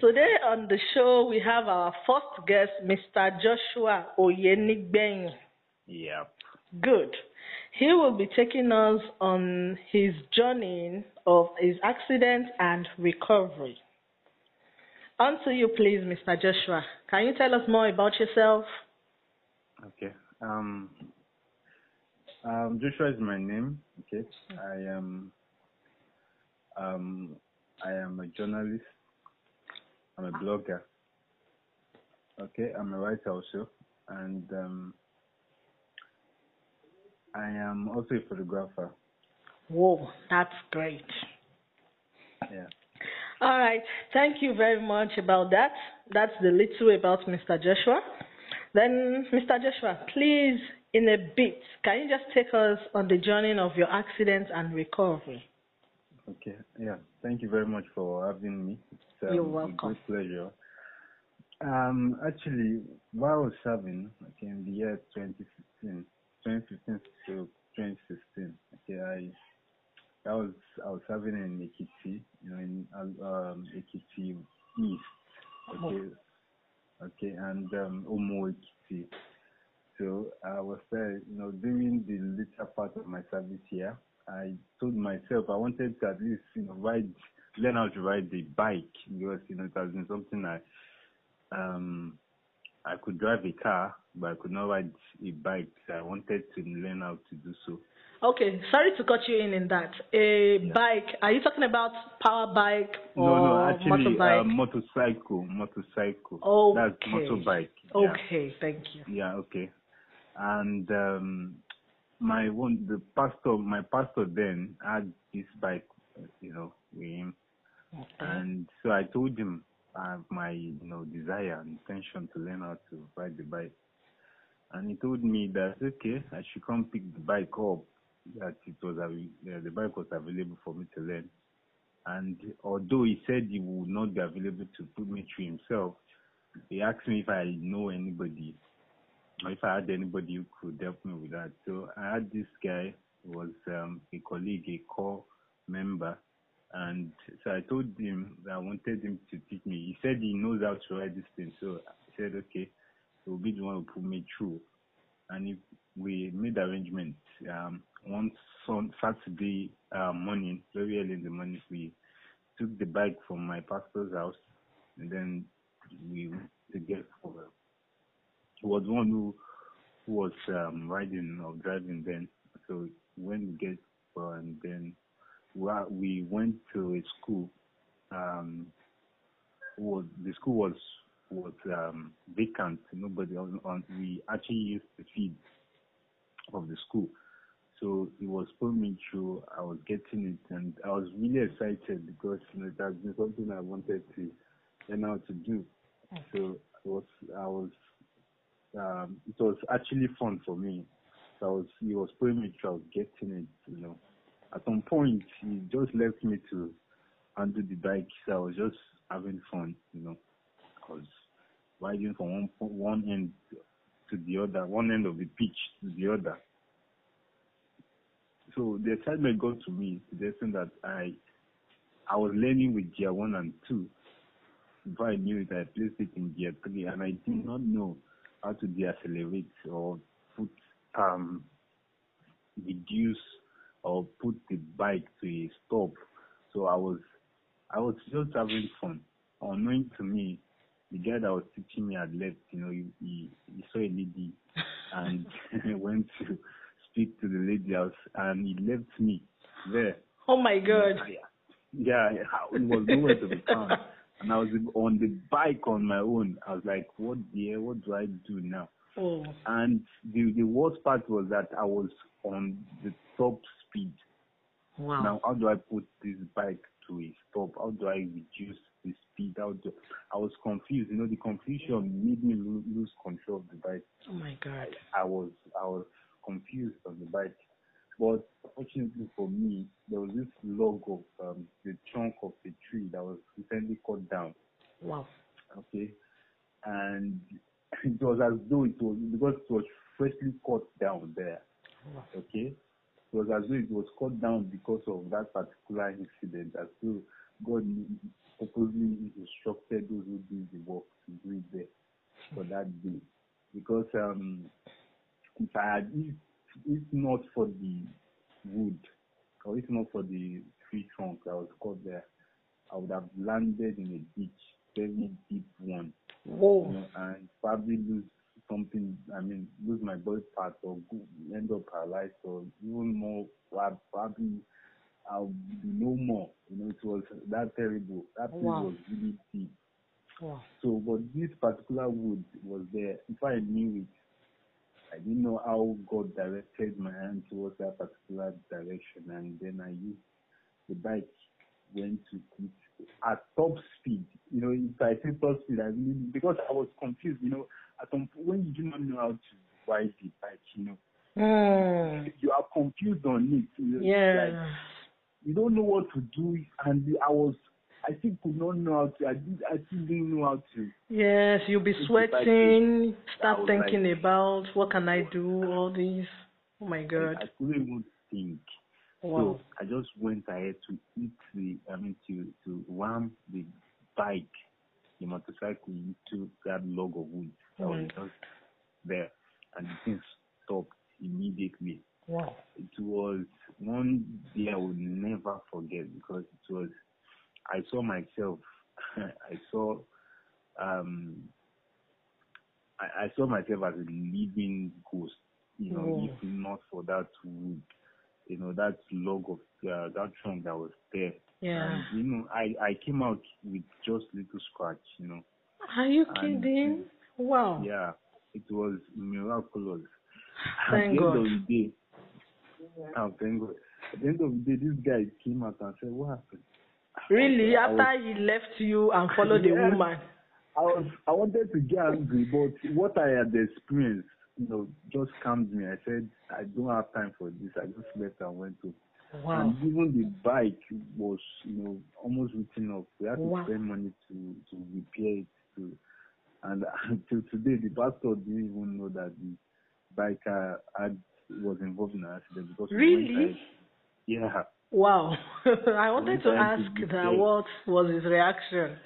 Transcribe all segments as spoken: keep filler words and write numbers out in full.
Today on the show, we have our first guest, Mister Joshua Oyenigbeni. Yeah. Good. He will be taking us on his journey of his accident and recovery. On to you, please, Mister Joshua. Can you tell us more about yourself? Okay. Um, um, Joshua is my name. Okay. I am. Um, I am a journalist. I'm a blogger. Okay, I'm a writer also, and um, I am also a photographer. Whoa, that's great. Yeah. All right, thank you very much about that. That's the little about Mister Joshua. Then, Mister Joshua, please, in a bit, can you just take us on the journey of your accident and recovery? Okay, yeah. Thank you very much for having me. It's, um, You're welcome. It's a great pleasure. Um, actually, while I was serving, okay, in the year twenty fifteen, twenty fifteen to twenty sixteen, okay, I, I was I was serving in Ekiti, you know, in um, Ekiti East, okay, oh. okay, and um, Omo Ekiti. So I was there, you know, during the later part of my service here. I told myself I wanted to at least, you know, ride, learn how to ride the bike, because, you know, it has been something I, um, I could drive a car, but I could not ride a bike. So I wanted to learn how to do so. Okay, sorry to cut you in in that. A yeah. bike, are you talking about power bike or no, no, actually, motorbike? Uh, motorcycle, motorcycle. Okay. That's motorbike. Yeah. Okay, thank you. Yeah, okay. And, um, My one, the pastor, my pastor then had this bike, you know, with him, okay. and so I told him I have my, you know, desire and intention to learn how to ride the bike, and he told me that okay, I should come pick the bike up, that it was uh, the bike was available for me to learn, and although he said he would not be available to put me through himself, he asked me if I know anybody. If I had anybody who could help me with that. So I had this guy, who was um, a colleague, a core member, and so I told him that I wanted him to teach me. He said he knows how to ride this thing, so I said, okay, he'll be the one who put me through. And if we made arrangements. Um, one Saturday uh, morning, very early in the morning, we took the bike from my pastor's house, and then we went to get over. He was one who, who was um, riding or driving then. So when we get uh, and then we went to a school. Um, was, the school was was um, vacant. Nobody on, on. We actually used the feed of the school. So it was pulling me through. I was getting it, and I was really excited because, you know, that's something I wanted to learn how to do. Okay. So I was I was. Um, it was actually fun for me. So I was, he was pulling me through, getting it, you know. At some point, he just left me to undo the bike. So I was just having fun, you know. I was riding from one, one end to the other, one end of the pitch to the other. So the excitement got to me, to the extent that I, I was learning with gear one and two. Before I knew it, I placed it in gear three, and I did not know how to deaccelerate or put um, reduce or put the bike to a stop. So I was I was just having fun. Unknowing to me, the guy that was teaching me had left. You know, he, he, he saw a lady and went to speak to the lady house, and he left me there. Oh my God! Yeah, yeah, it was nowhere to be found. And I was on the bike on my own. I was like, what the hell, what do I do now? Oh. And the, the worst part was that I was on the top speed. Wow. Now, how do I put this bike to a stop? How do I reduce the speed? How do... I was confused. You know, the confusion made me lose control of the bike. Oh, my God. I was, I was confused on the bike. But fortunately for me, there was this log of um, the trunk of the tree that was recently cut down. Wow. Okay. And it was as though it was, because it was freshly cut down there. Wow. Okay. It was as though it was cut down because of that particular incident, as though God purposely instructed those who do the work to do it there for that day. Because um, if I had, if, if not for the wood, or if not for the tree trunk that was caught there, I would have landed in a ditch, very deep one. Whoa. You know, and probably lose something, I mean, lose my body part or end up paralyzed or even more, probably I'll be no more. You know, it was that terrible. That place wow. was really deep. Wow. So, but this particular wood was there. If I knew it, I didn't know how God directed my hand towards that particular direction. And then I used the bike, went to it at top speed. You know, if I say top speed, I mean, because I was confused, you know, at some, when you do not know how to ride the bike, you know, mm. you are confused on it. You know, yeah. Like, you don't know what to do. And I was, I still could not know how to, I, did, I still didn't know how to. Yes, you'll be sweating, start thinking like, about what can I do, all these. Oh my God. I couldn't even think. Wow. So I just went ahead to eat the, I mean, to, to ram the bike, the motorcycle into that log of wood that mm. was just there, and the thing stopped immediately. Wow. It was one day I will never forget because it was, I saw myself, I saw, um, I, I saw myself as a living ghost, you know, mm. if not for that wood. You know, that log of uh, that trunk that was there. Yeah. And, you know, I, I came out with just little scratch, you know. Are you and, kidding? Wow. Yeah. It was miraculous. Thank God. At the end of the day, oh, thank God. At the end of the day, this guy came out and said, what happened? Really? I, After I was, he left you and followed yeah, the woman? I was, I wanted to get angry, but what I had experienced, you know, just calmed me. I said, I don't have time for this. I just left and went to. Wow. And even the bike was, you know, almost written up. We had wow. to spend money to, to repair it. To, and until today, the pastor didn't even know that the bike uh, had, was involved in an accident. Because really? I, yeah. Wow. I wanted to ask to that what was his reaction?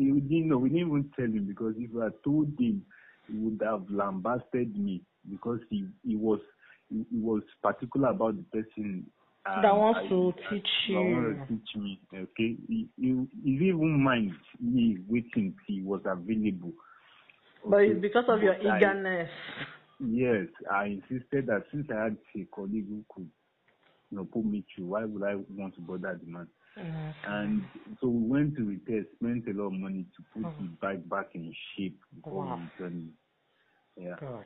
You didn't know. We didn't even tell him because if we had told him, he would have lambasted me because he, he was he, he was particular about the person uh, that wants I, to I, teach I, you. That wants to teach me. Okay, he, he, he didn't even mind me waiting. He was available. Okay. But it's because of but your I, eagerness. Yes, I insisted that since I had a colleague who could, you know, put me through, why would I want to bother the man? Okay. And so we went to repair, spent a lot of money to put oh. the bike back in shape. Wow. Yeah. God.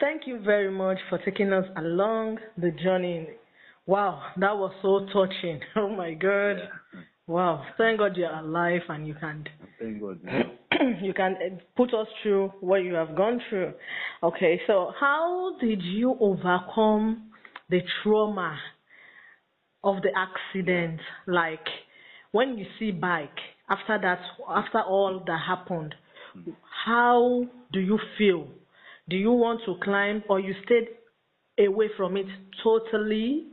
Thank you very much for taking us along the journey. Wow, that was so touching. Oh my God. Yeah. Wow. Thank God you're alive and you can Thank God. you can put us through what you have gone through. Okay, so how did you overcome the trauma of the accident? Like when you see bike after that, after all that happened, mm. how do you feel? Do you want to climb or you stayed away from it totally?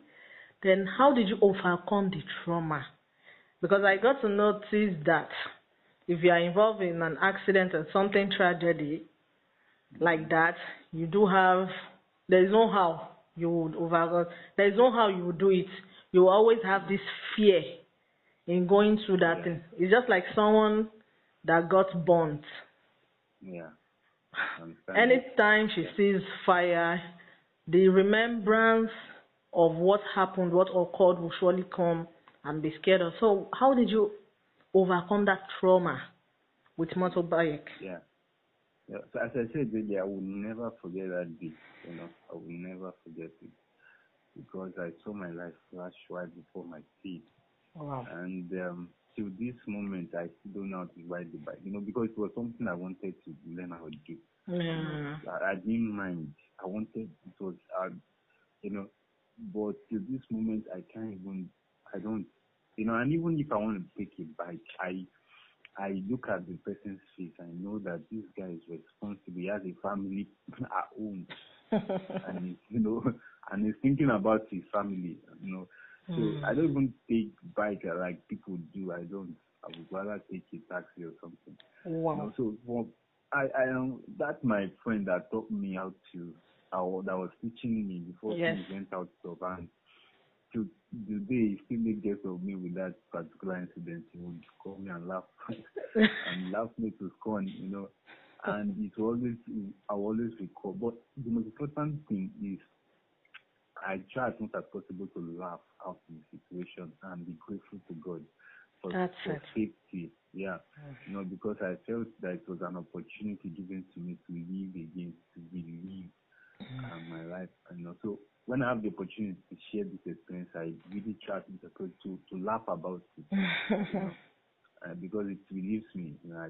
Then how did you overcome the trauma? Because I got to notice that if you are involved in an accident or something tragedy like that, you do have, there is no how you would overcome, there is no how you would do it. You always have this fear in going through that yeah. thing. It's just like someone that got burnt. Yeah. Anytime she yeah. sees fire, the remembrance of what happened, what occurred will surely come and be scared of. So how did you overcome that trauma with motorbike? Yeah. yeah. So as I said earlier, I will never forget that day. You know, I will never forget it. Because I saw my life flash right before my feet. Wow. And um, till this moment, I still don't know how to ride the bike, you know, because it was something I wanted to learn how to do. Yeah. You know, I, I didn't mind. I wanted, it was, uh, you know, but till this moment, I can't even, I don't, you know, and even if I want to take a bike, I I look at the person's face. I know that this guy is responsible. He has a family at home. And, you know, and he's thinking about his family, you know. Mm. So I don't even take bike like people do. I don't. I would rather take a taxi or something. Wow. You know, so well, I, I um, that's my friend that taught me how to, how, that was teaching me before yes. he went out of and to today, still make guess of me with that particular incident. He would call me and laugh and laugh me to scorn, you know. And it was always, I always recall. But the most important thing is, I try as much as possible to laugh out of the situation and be grateful to God for, for safety. Yeah, you know, because I felt that it was an opportunity given to me to live again, to relive uh, my life. And you know, so when I have the opportunity to share this experience, I really try to to, to laugh about it, you know, uh, because it relieves me. You know, I,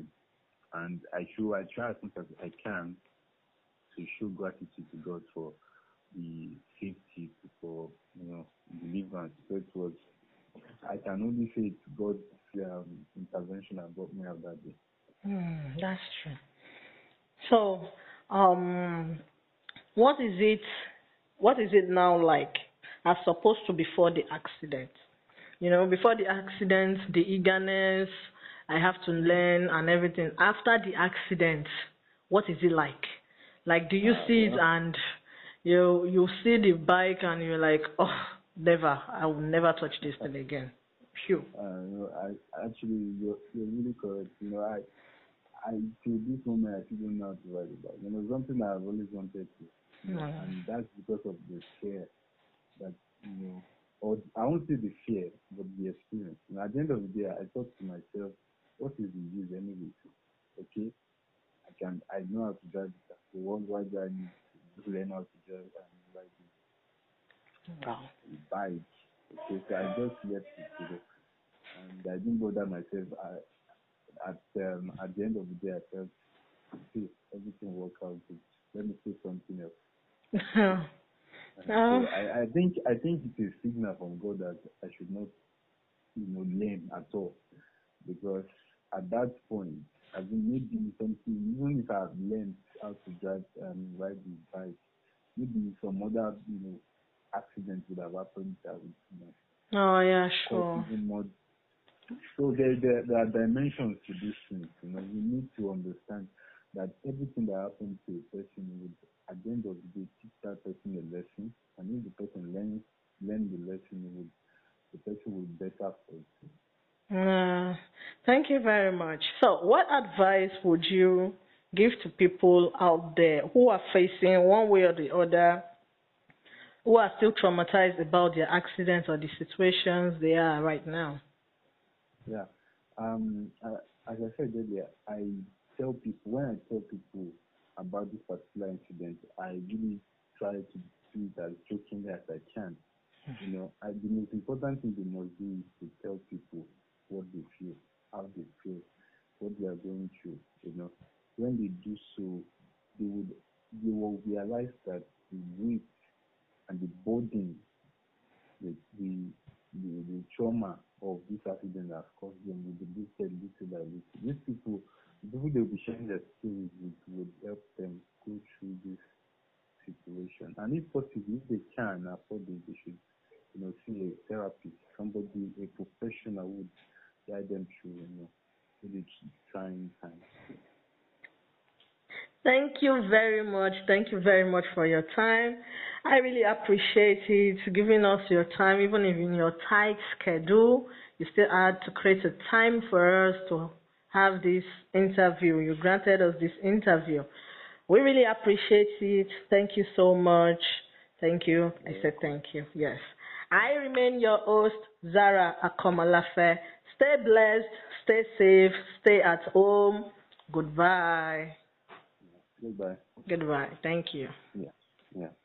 and I show, I try as much as I can to show gratitude to God for the safety, for, you know, deliverance. So it was, I can only say it's God's um, intervention that brought me out that day. Mm, that's true. So, um, what is it? What is it now like as opposed to before the accident? You know, before the accident, the eagerness, I have to learn and everything. After the accident, what is it like? Like, do you uh, see it yeah. and you you see the bike and you're like, oh, never, I will never touch this thing again. Phew. Uh, no, I, actually, you're, you're really correct. You know, I, I to this moment, I still don't know how to ride a bike. You know, something I've always wanted to. Mm. And that's because of the fear that, you know, or I won't say the fear, but the experience. And at the end of the day, I thought to myself, what is the use anyway? Okay, I can, I know how to drive the car. So why do I need to learn how to drive and ride the wow. bike? Okay, so I just left it today, and I didn't bother myself. I, at um, at the end of the day, I felt, see, everything worked out good. Let me say something else. no. so I, I think I think it's a signal from God that I should not, you know, learn at all, because at that point, I think maybe something, even if I've learned how to drive and ride this bike, maybe some other, you know, accident would have happened that would, you know, oh, yeah, sure. Even more. So there, there, there are dimensions to these things, you know. You need to understand that everything that happens to a person would, at the end of the day, teach that person a lesson, and if the person learns, learn the lesson, would, the person will better for it. Uh, thank you very much. So, what advice would you give to people out there who are facing one way or the other, who are still traumatized about their accidents or the situations they are right now? Yeah, um, I, as I said earlier, I tell people, when I tell people about this particular incident, I really try to do it as jokingly as I can. You know, I, the most important thing they must do is to tell people what they feel, how they feel, what they are going through, you know. When they do so, they would they will realize that the weight and the burden, the the, the the trauma of this accident has caused them will be lifted little by little. These people, the people they'll be sharing their stories with would help them go through this situation. And if possible, if they can afford it, they should, you know, see a therapist, somebody, a professional who would guide them through, you know, really trying times. Thank you very much. Thank you very much for your time. I really appreciate it, giving us your time, even if in your tight schedule, you still had to create a time for us to have this interview. You granted us this interview. We really appreciate it. Thank you so much. Thank you. I said thank you. Yes. I remain your host, Zara Akomalafe. Stay blessed, stay safe, stay at home. Goodbye. Goodbye. Goodbye. Thank you. Yeah. Yeah.